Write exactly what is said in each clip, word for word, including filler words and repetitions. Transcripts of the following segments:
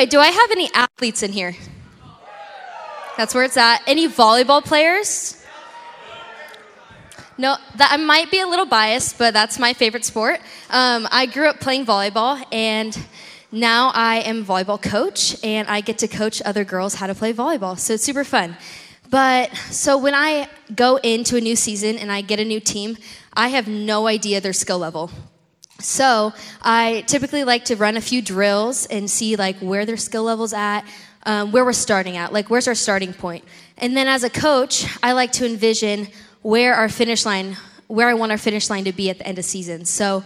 way, do I have any athletes in here? That's where it's at. Any volleyball players? No, that I might be a little biased, but that's my favorite sport. Um, I grew up playing volleyball, and now I am a volleyball coach, and I get to coach other girls how to play volleyball, so it's super fun. But so when I go into a new season and I get a new team, I have no idea their skill level. So I typically like to run a few drills and see like where their skill level's at, um, where we're starting at, like where's our starting point. And then as a coach, I like to envision where our finish line, where I want our finish line to be at the end of season. So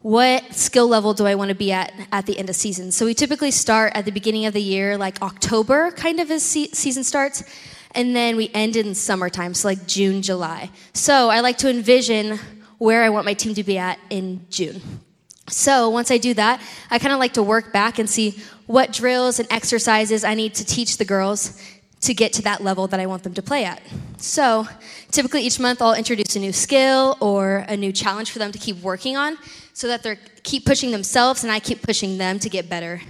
what skill level do I want to be at at the end of season? So we typically start at the beginning of the year, like October kind of as se- season starts. And then we end in summertime, so like June, July. So I like to envision where I want my team to be at in June. So once I do that, I kind of like to work back and see what drills and exercises I need to teach the girls to get to that level that I want them to play at. So typically each month I'll introduce a new skill or a new challenge for them to keep working on so that they keep pushing themselves and I keep pushing them to get better.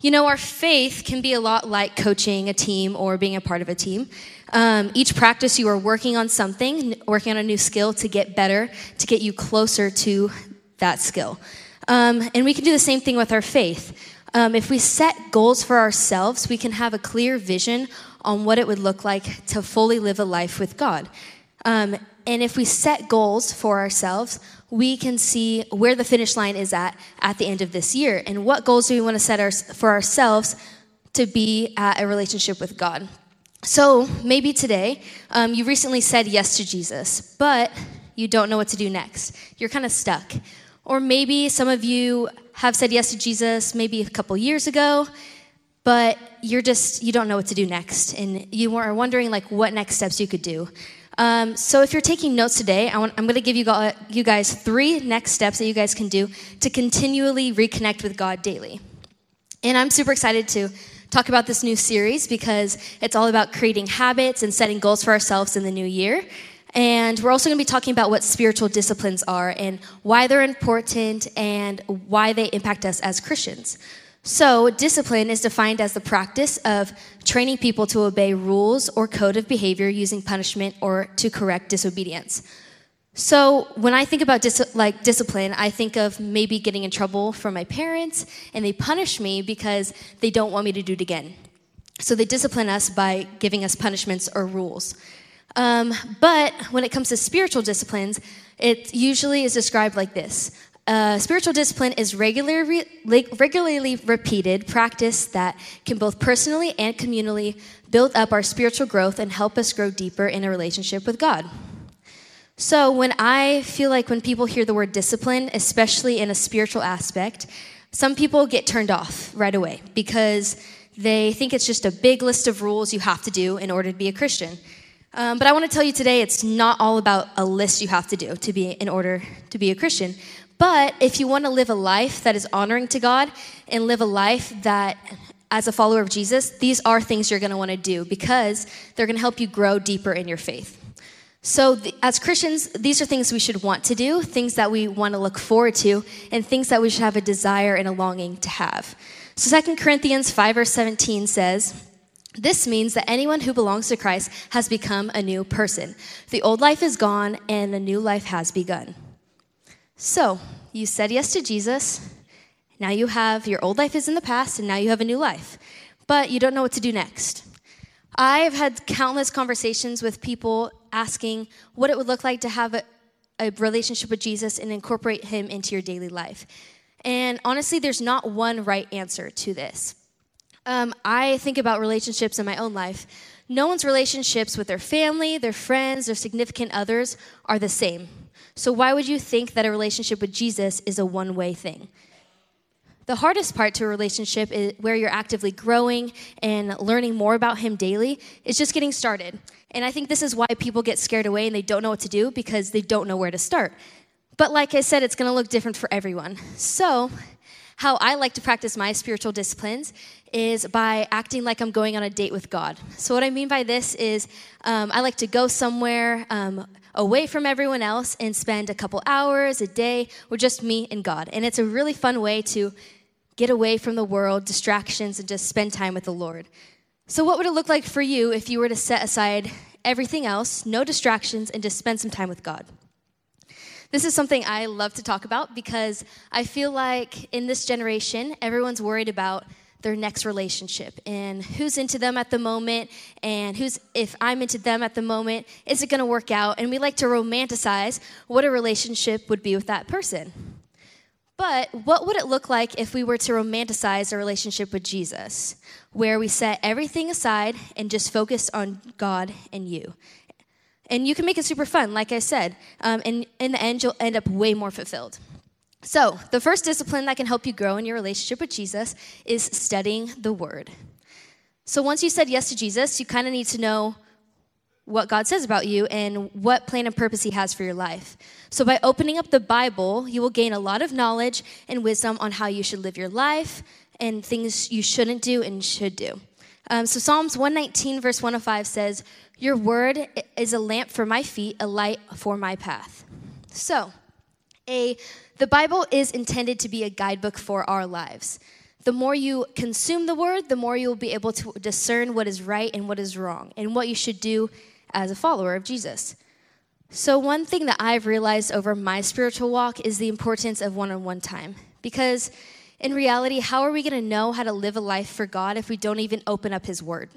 You know, our faith can be a lot like coaching a team or being a part of a team. Um, each practice, you are working on something, working on a new skill to get better, to get you closer to that skill. Um, and we can do the same thing with our faith. Um, if we set goals for ourselves, we can have a clear vision on what it would look like to fully live a life with God. Um, and if we set goals for ourselves, we can see where the finish line is at at the end of this year and what goals do we want to set our, for ourselves to be at a relationship with God. So maybe today um, you recently said yes to Jesus, but you don't know what to do next. You're kind of stuck. Or maybe some of you have said yes to Jesus maybe a couple years ago, but you're just, you don't know what to do next. And you are wondering like what next steps you could do. Um, so if you're taking notes today, I want, I'm going to give you, go, you guys three next steps that you guys can do to continually reconnect with God daily. And I'm super excited to talk about this new series because it's all about creating habits and setting goals for ourselves in the new year. And we're also going to be talking about what spiritual disciplines are and why they're important and why they impact us as Christians. So discipline is defined as the practice of training people to obey rules or code of behavior using punishment or to correct disobedience. So when I think about dis- like discipline, I think of maybe getting in trouble from my parents and they punish me because they don't want me to do it again. So they discipline us by giving us punishments or rules. Um, but when it comes to spiritual disciplines, it usually is described like this. Uh, spiritual discipline is regularly, re- regularly repeated practice that can both personally and communally build up our spiritual growth and help us grow deeper in a relationship with God. So when I feel like when people hear the word discipline, especially in a spiritual aspect, some people get turned off right away because they think it's just a big list of rules you have to do in order to be a Christian. Um, but I want to tell you today, it's not all about a list you have to do to be in order to be a Christian. But if you want to live a life that is honoring to God and live a life that, as a follower of Jesus, these are things you're going to want to do because they're going to help you grow deeper in your faith. So the, as Christians, these are things we should want to do, things that we want to look forward to, and things that we should have a desire and a longing to have. So Second Corinthians five verse seventeen says, "This means that anyone who belongs to Christ has become a new person. The old life is gone and a new life has begun." So, you said yes to Jesus, now you have, your old life is in the past, and now you have a new life, but you don't know what to do next. I've had countless conversations with people asking what it would look like to have a, a relationship with Jesus and incorporate him into your daily life. And honestly, there's not one right answer to this. Um, I think about relationships in my own life. No one's relationships with their family, their friends, their significant others are the same. So why would you think that a relationship with Jesus is a one-way thing? The hardest part to a relationship is where you're actively growing and learning more about him daily is just getting started. And I think this is why people get scared away and they don't know what to do because they don't know where to start. But like I said, it's going to look different for everyone. So how I like to practice my spiritual disciplines is by acting like I'm going on a date with God. So what I mean by this is um, I like to go somewhere um, away from everyone else and spend a couple hours, a day, or just me and God. And it's a really fun way to get away from the world, distractions, and just spend time with the Lord. So what would it look like for you if you were to set aside everything else, no distractions, and just spend some time with God? This is something I love to talk about because I feel like in this generation, everyone's worried about their next relationship and who's into them at the moment and who's if I'm into them at the moment, is it going to work out? And we like to romanticize what a relationship would be with that person. But what would it look like if we were to romanticize a relationship with Jesus, where we set everything aside and just focus on God and you? And you can make it super fun, like I said. Um, and in the end, you'll end up way more fulfilled. So the first discipline that can help you grow in your relationship with Jesus is studying the Word. So once you said yes to Jesus, you kind of need to know what God says about you and what plan and purpose he has for your life. So by opening up the Bible, you will gain a lot of knowledge and wisdom on how you should live your life and things you shouldn't do and should do. Um, so Psalms one nineteen verse one oh five says, "Your word is a lamp for my feet, a light for my path." So a the Bible is intended to be a guidebook for our lives. The more you consume the word, the more you'll be able to discern what is right and what is wrong and what you should do as a follower of Jesus. So one thing that I've realized over my spiritual walk is the importance of one-on-one time. Because in reality, how are we going to know how to live a life for God if we don't even open up his word?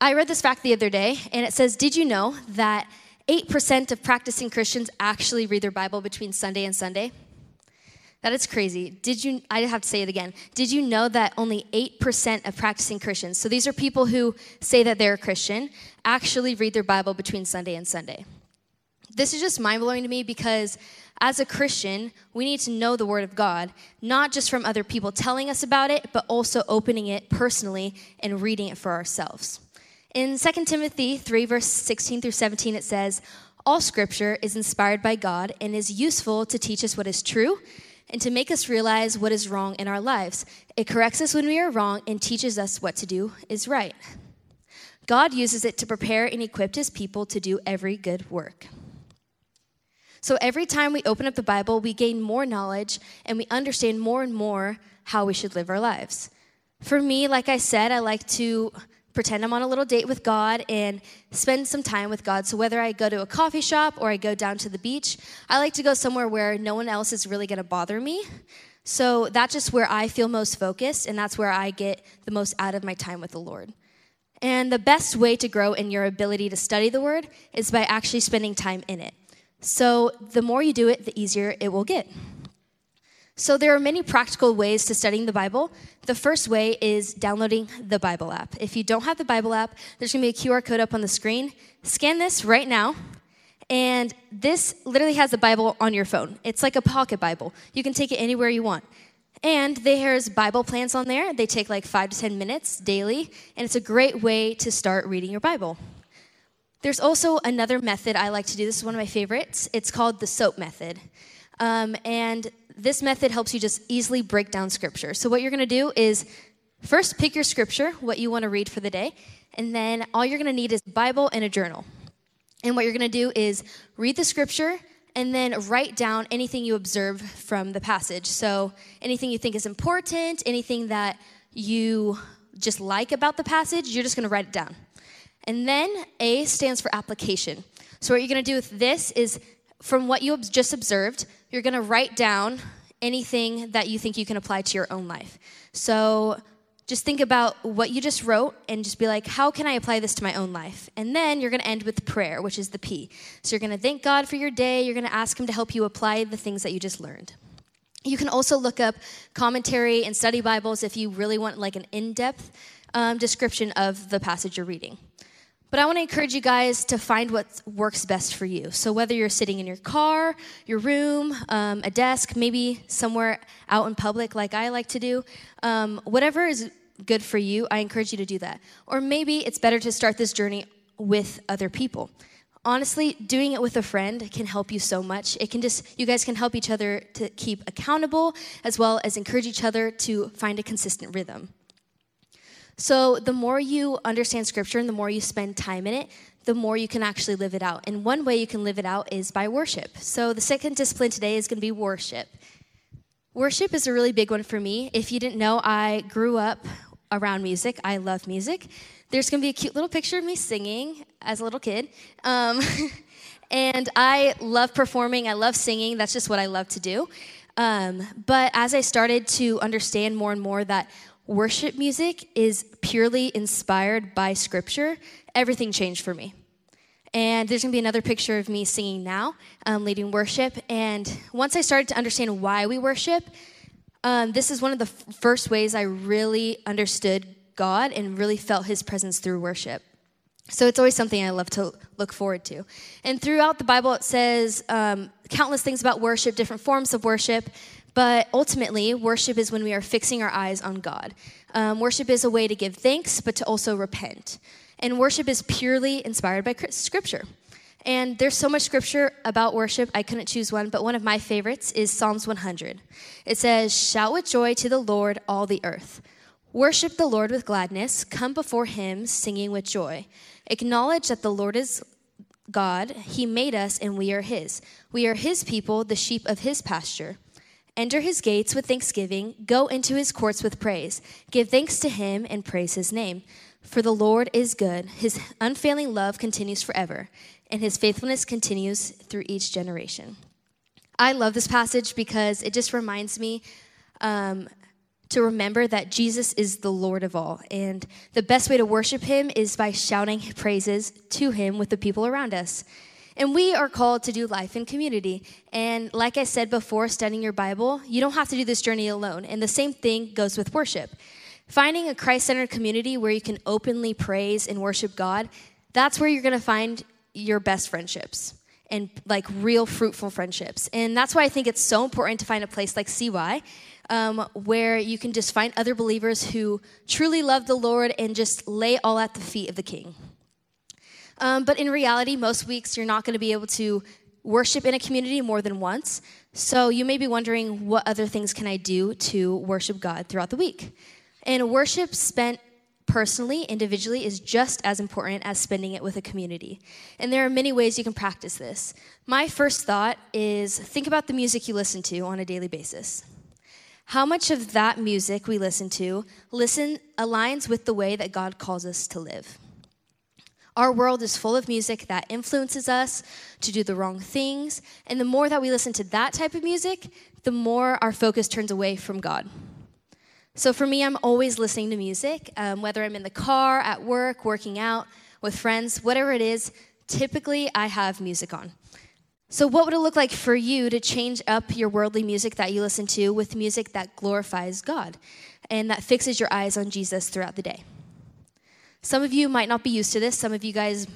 I read this fact the other day, and it says, did you know that eight percent of practicing Christians actually read their Bible between Sunday and Sunday? That is crazy. Did you, I have to say it again. Did you know that only eight percent of practicing Christians, so these are people who say that they're a Christian, actually read their Bible between Sunday and Sunday? This is just mind-blowing to me because as a Christian, we need to know the Word of God, not just from other people telling us about it, but also opening it personally and reading it for ourselves. In Second Timothy three, verse sixteen through seventeen, it says, "All Scripture is inspired by God and is useful to teach us what is true, and to make us realize what is wrong in our lives. It corrects us when we are wrong and teaches us what to do is right. God uses it to prepare and equip his people to do every good work." So every time we open up the Bible, we gain more knowledge and we understand more and more how we should live our lives. For me, like I said, I like to pretend I'm on a little date with God and spend some time with God. So whether I go to a coffee shop or I go down to the beach, I like to go somewhere where no one else is really going to bother me. So that's just where I feel most focused, and that's where I get the most out of my time with the Lord. And the best way to grow in your ability to study the Word is by actually spending time in it. So the more you do it, the easier it will get. So there are many practical ways to studying the Bible. The first way is downloading the Bible app. If you don't have the Bible app, there's going to be a Q R code up on the screen. Scan this right now, and this literally has the Bible on your phone. It's like a pocket Bible. You can take it anywhere you want. And there's Bible plans on there. They take like five to ten minutes daily, and it's a great way to start reading your Bible. There's also another method I like to do. This is one of my favorites. It's called the SOAP method. Um, and this method helps you just easily break down scripture. So what you're going to do is first pick your scripture, what you want to read for the day, and then all you're going to need is Bible and a journal. And what you're going to do is read the scripture and then write down anything you observe from the passage. So anything you think is important, anything that you just like about the passage, you're just going to write it down. And then A stands for application. So what you're going to do with this is from what you just observed, you're going to write down anything that you think you can apply to your own life. So just think about what you just wrote and just be like, how can I apply this to my own life? And then you're going to end with prayer, which is the P. So you're going to thank God for your day. You're going to ask him to help you apply the things that you just learned. You can also look up commentary and study Bibles if you really want like an in-depth um, description of the passage you're reading. But I want to encourage you guys to find what works best for you. So whether you're sitting in your car, your room, um, a desk, maybe somewhere out in public like I like to do, um, whatever is good for you, I encourage you to do that. Or maybe it's better to start this journey with other people. Honestly, doing it with a friend can help you so much. It can just, you guys can help each other to keep accountable as well as encourage each other to find a consistent rhythm. So the more you understand Scripture and the more you spend time in it, the more you can actually live it out. And one way you can live it out is by worship. So the second discipline today is going to be worship. Worship is a really big one for me. If you didn't know, I grew up around music. I love music. There's going to be a cute little picture of me singing as a little kid. Um, and I love performing. I love singing. That's just what I love to do. Um, but as I started to understand more and more that worship music is purely inspired by Scripture, everything changed for me. And there's going to be another picture of me singing now, um, leading worship. And once I started to understand why we worship, um, this is one of the f- first ways I really understood God and really felt His presence through worship. So it's always something I love to look forward to. And throughout the Bible, it says um, countless things about worship, different forms of worship. But ultimately, worship is when we are fixing our eyes on God. Um, worship is a way to give thanks, but to also repent. And worship is purely inspired by Scripture. And there's so much Scripture about worship, I couldn't choose one, but one of my favorites is Psalms one hundred. It says, "Shout with joy to the Lord, all the earth. Worship the Lord with gladness. Come before Him singing with joy. Acknowledge that the Lord is God. He made us, and we are His. We are His people, the sheep of His pasture. Enter His gates with thanksgiving. Go into His courts with praise. Give thanks to Him and praise His name. For the Lord is good. His unfailing love continues forever, and His faithfulness continues through each generation." I love this passage because it just reminds me um, to remember that Jesus is the Lord of all. And the best way to worship Him is by shouting praises to Him with the people around us. And we are called to do life in community. And like I said before, studying your Bible, you don't have to do this journey alone. And the same thing goes with worship. Finding a Christ-centered community where you can openly praise and worship God, that's where you're going to find your best friendships and like real fruitful friendships. And that's why I think it's so important to find a place like C Y um, where you can just find other believers who truly love the Lord and just lay all at the feet of the King. Um, but in reality, most weeks you're not going to be able to worship in a community more than once. So you may be wondering, what other things can I do to worship God throughout the week? And worship spent personally, individually, is just as important as spending it with a community. And there are many ways you can practice this. My first thought is, think about the music you listen to on a daily basis. How much of that music we listen to listen aligns with the way that God calls us to live? Our world is full of music that influences us to do the wrong things. And the more that we listen to that type of music, the more our focus turns away from God. So for me, I'm always listening to music, um, whether I'm in the car, at work, working out, with friends, whatever it is, typically I have music on. So what would it look like for you to change up your worldly music that you listen to with music that glorifies God and that fixes your eyes on Jesus throughout the day? Some of you might not be used to this. Some of you guys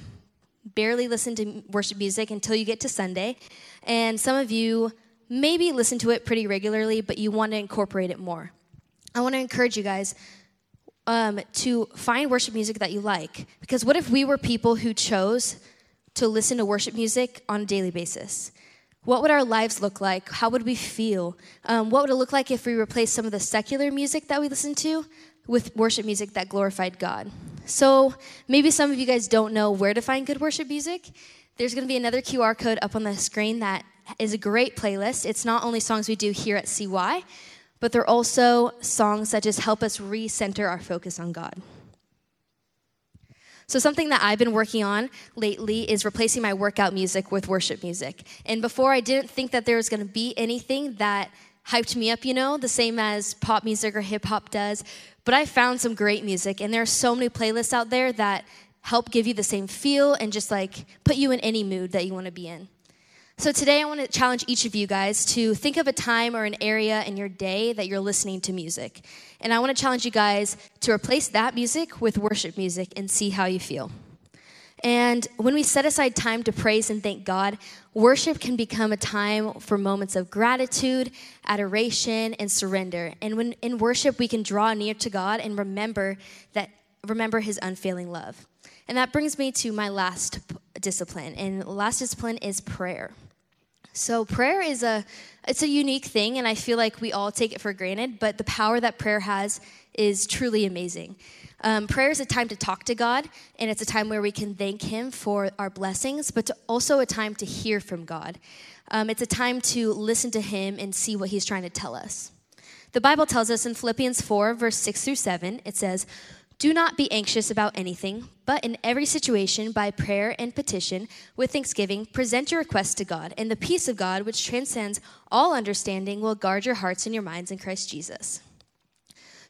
barely listen to worship music until you get to Sunday, and some of you maybe listen to it pretty regularly, but you want to incorporate it more. I want to encourage you guys um, to find worship music that you like. Because what if we were people who chose to listen to worship music on a daily basis? What would our lives look like? How would we feel? Um, what would it look like if we replaced some of the secular music that we listen to with worship music that glorified God? So maybe some of you guys don't know where to find good worship music. There's going to be another Q R code up on the screen that is a great playlist. It's not only songs we do here at C Y, but they're also songs that just help us recenter our focus on God. So something that I've been working on lately is replacing my workout music with worship music. And before, I didn't think that there was going to be anything that hyped me up, you know, the same as pop music or hip hop does. But I found some great music, and there are so many playlists out there that help give you the same feel and just like put you in any mood that you want to be in. So today I want to challenge each of you guys to think of a time or an area in your day that you're listening to music. And I want to challenge you guys to replace that music with worship music and see how you feel. And when we set aside time to praise and thank God, worship can become a time for moments of gratitude, adoration, and surrender. And when in worship, we can draw near to God and remember that remember His unfailing love. And that brings me to my last discipline. And the last discipline is prayer. So prayer is a, it's a unique thing, and I feel like we all take it for granted, but the power that prayer has is truly amazing. Um, prayer is a time to talk to God, and it's a time where we can thank Him for our blessings, but to also a time to hear from God. Um, it's a time to listen to him and see what he's trying to tell us. The Bible tells us in Philippians four, verse six through seven, it says, "Do not be anxious about anything, but in every situation, by prayer and petition, with thanksgiving, present your requests to God, and the peace of God, which transcends all understanding, will guard your hearts and your minds in Christ Jesus."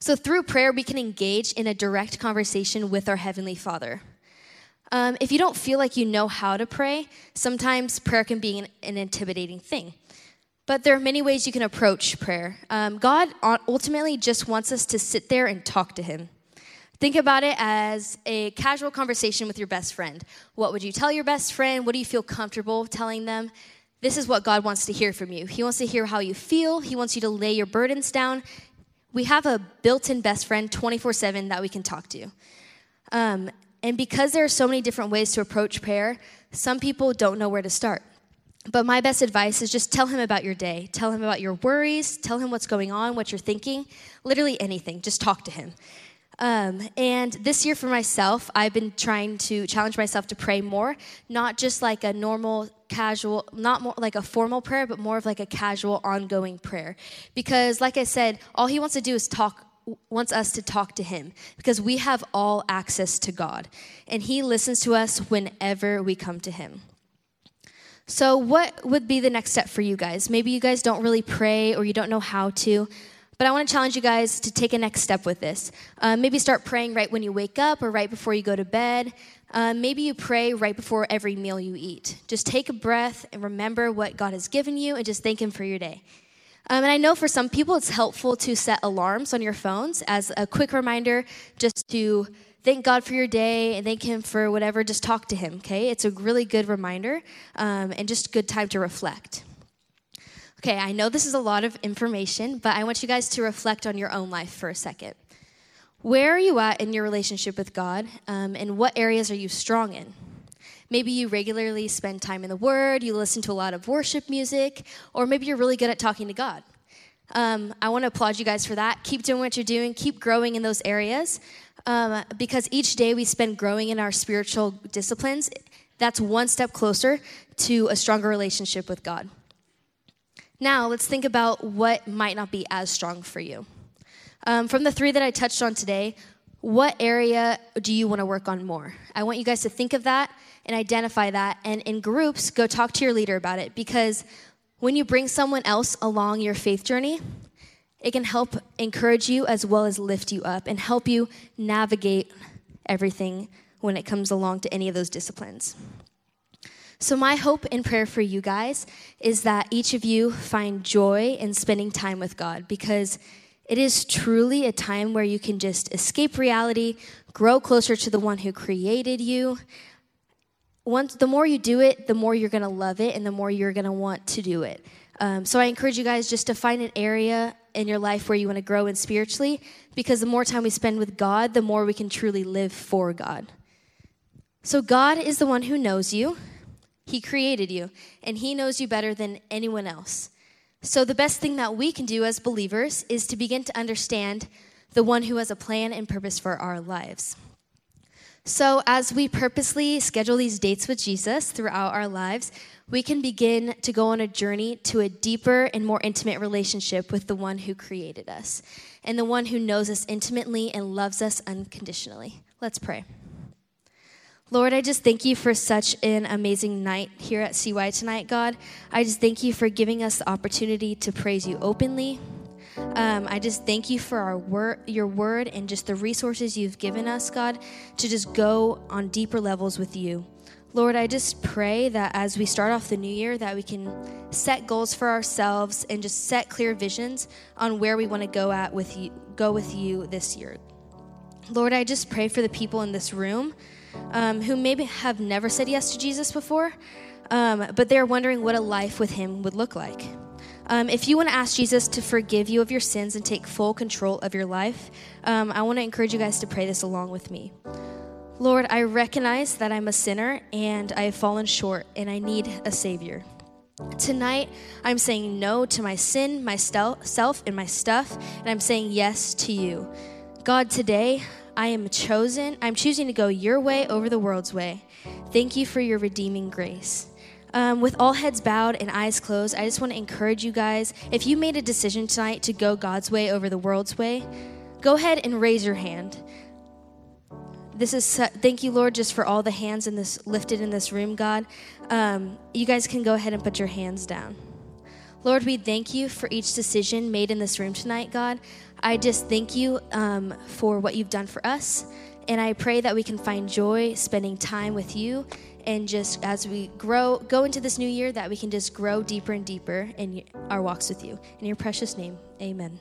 So through prayer, we can engage in a direct conversation with our Heavenly Father. Um, if you don't feel like you know how to pray, sometimes prayer can be an, an intimidating thing. But there are many ways you can approach prayer. Um, God ultimately just wants us to sit there and talk to him. Think about it as a casual conversation with your best friend. What would you tell your best friend? What do you feel comfortable telling them? This is what God wants to hear from you. He wants to hear how you feel. He wants you to lay your burdens down. We have a built-in best friend twenty-four seven that we can talk to. Um, and because there are so many different ways to approach prayer, some people don't know where to start. But my best advice is just tell him about your day. Tell him about your worries. Tell him what's going on, what you're thinking. Literally anything. Just talk to him. Um, and this year for myself, I've been trying to challenge myself to pray more, not just like a normal, casual, not more like a formal prayer, but more of like a casual, ongoing prayer. Because like I said, all he wants to do is talk, wants us to talk to him, because we have all access to God, and he listens to us whenever we come to him. So what would be the next step for you guys? Maybe you guys don't really pray, or you don't know how to. But I want to challenge you guys to take a next step with this. Uh, maybe start praying right when you wake up or right before you go to bed. Uh, maybe you pray right before every meal you eat. Just take a breath and remember what God has given you and just thank him for your day. Um, and I know for some people it's helpful to set alarms on your phones as a quick reminder just to thank God for your day and thank him for whatever. Just talk to him, okay? It's a really good reminder um, and just a good time to reflect. Okay, I know this is a lot of information, but I want you guys to reflect on your own life for a second. Where are you at in your relationship with God, um, and what areas are you strong in? Maybe you regularly spend time in the Word, you listen to a lot of worship music, or maybe you're really good at talking to God. Um, I want to applaud you guys for that. Keep doing what you're doing. Keep growing in those areas, um, because each day we spend growing in our spiritual disciplines, that's one step closer to a stronger relationship with God. Now, let's think about what might not be as strong for you. Um, from the three that I touched on today, what area do you want to work on more? I want you guys to think of that and identify that. And in groups, go talk to your leader about it. Because when you bring someone else along your faith journey, it can help encourage you as well as lift you up and help you navigate everything when it comes along to any of those disciplines. So my hope and prayer for you guys is that each of you find joy in spending time with God, because it is truly a time where you can just escape reality, grow closer to the one who created you. Once, the more you do it, the more you're going to love it and the more you're going to want to do it. Um, so I encourage you guys just to find an area in your life where you want to grow in spiritually, because the more time we spend with God, the more we can truly live for God. So God is the one who knows you. He created you, and he knows you better than anyone else. So the best thing that we can do as believers is to begin to understand the one who has a plan and purpose for our lives. So as we purposely schedule these dates with Jesus throughout our lives, we can begin to go on a journey to a deeper and more intimate relationship with the one who created us and the one who knows us intimately and loves us unconditionally. Let's pray. Lord, I just thank you for such an amazing night here at C Y tonight, God. I just thank you for giving us the opportunity to praise you openly. Um, I just thank you for our wor- your word and just the resources you've given us, God, to just go on deeper levels with you. Lord, I just pray that as we start off the new year, that we can set goals for ourselves and just set clear visions on where we want to go at with you, go with you this year. Lord, I just pray for the people in this room Um, who maybe have never said yes to Jesus before, um, but they're wondering what a life with him would look like. Um, if you want to ask Jesus to forgive you of your sins and take full control of your life, um, I want to encourage you guys to pray this along with me. Lord, I recognize that I'm a sinner and I have fallen short and I need a Savior. Tonight, I'm saying no to my sin, myself, and my stuff, and I'm saying yes to you. God, today, I am chosen. I'm choosing to go your way over the world's way. Thank you for your redeeming grace. Um, with all heads bowed and eyes closed, I just want to encourage you guys, if you made a decision tonight to go God's way over the world's way, go ahead and raise your hand. This is, thank you, Lord, just for all the hands in this lifted in this room, God. Um, you guys can go ahead and put your hands down. Lord, we thank you for each decision made in this room tonight, God. I just thank you um, for what you've done for us, and I pray that we can find joy spending time with you, and just as we grow, go into this new year, that we can just grow deeper and deeper in our walks with you. In your precious name, amen.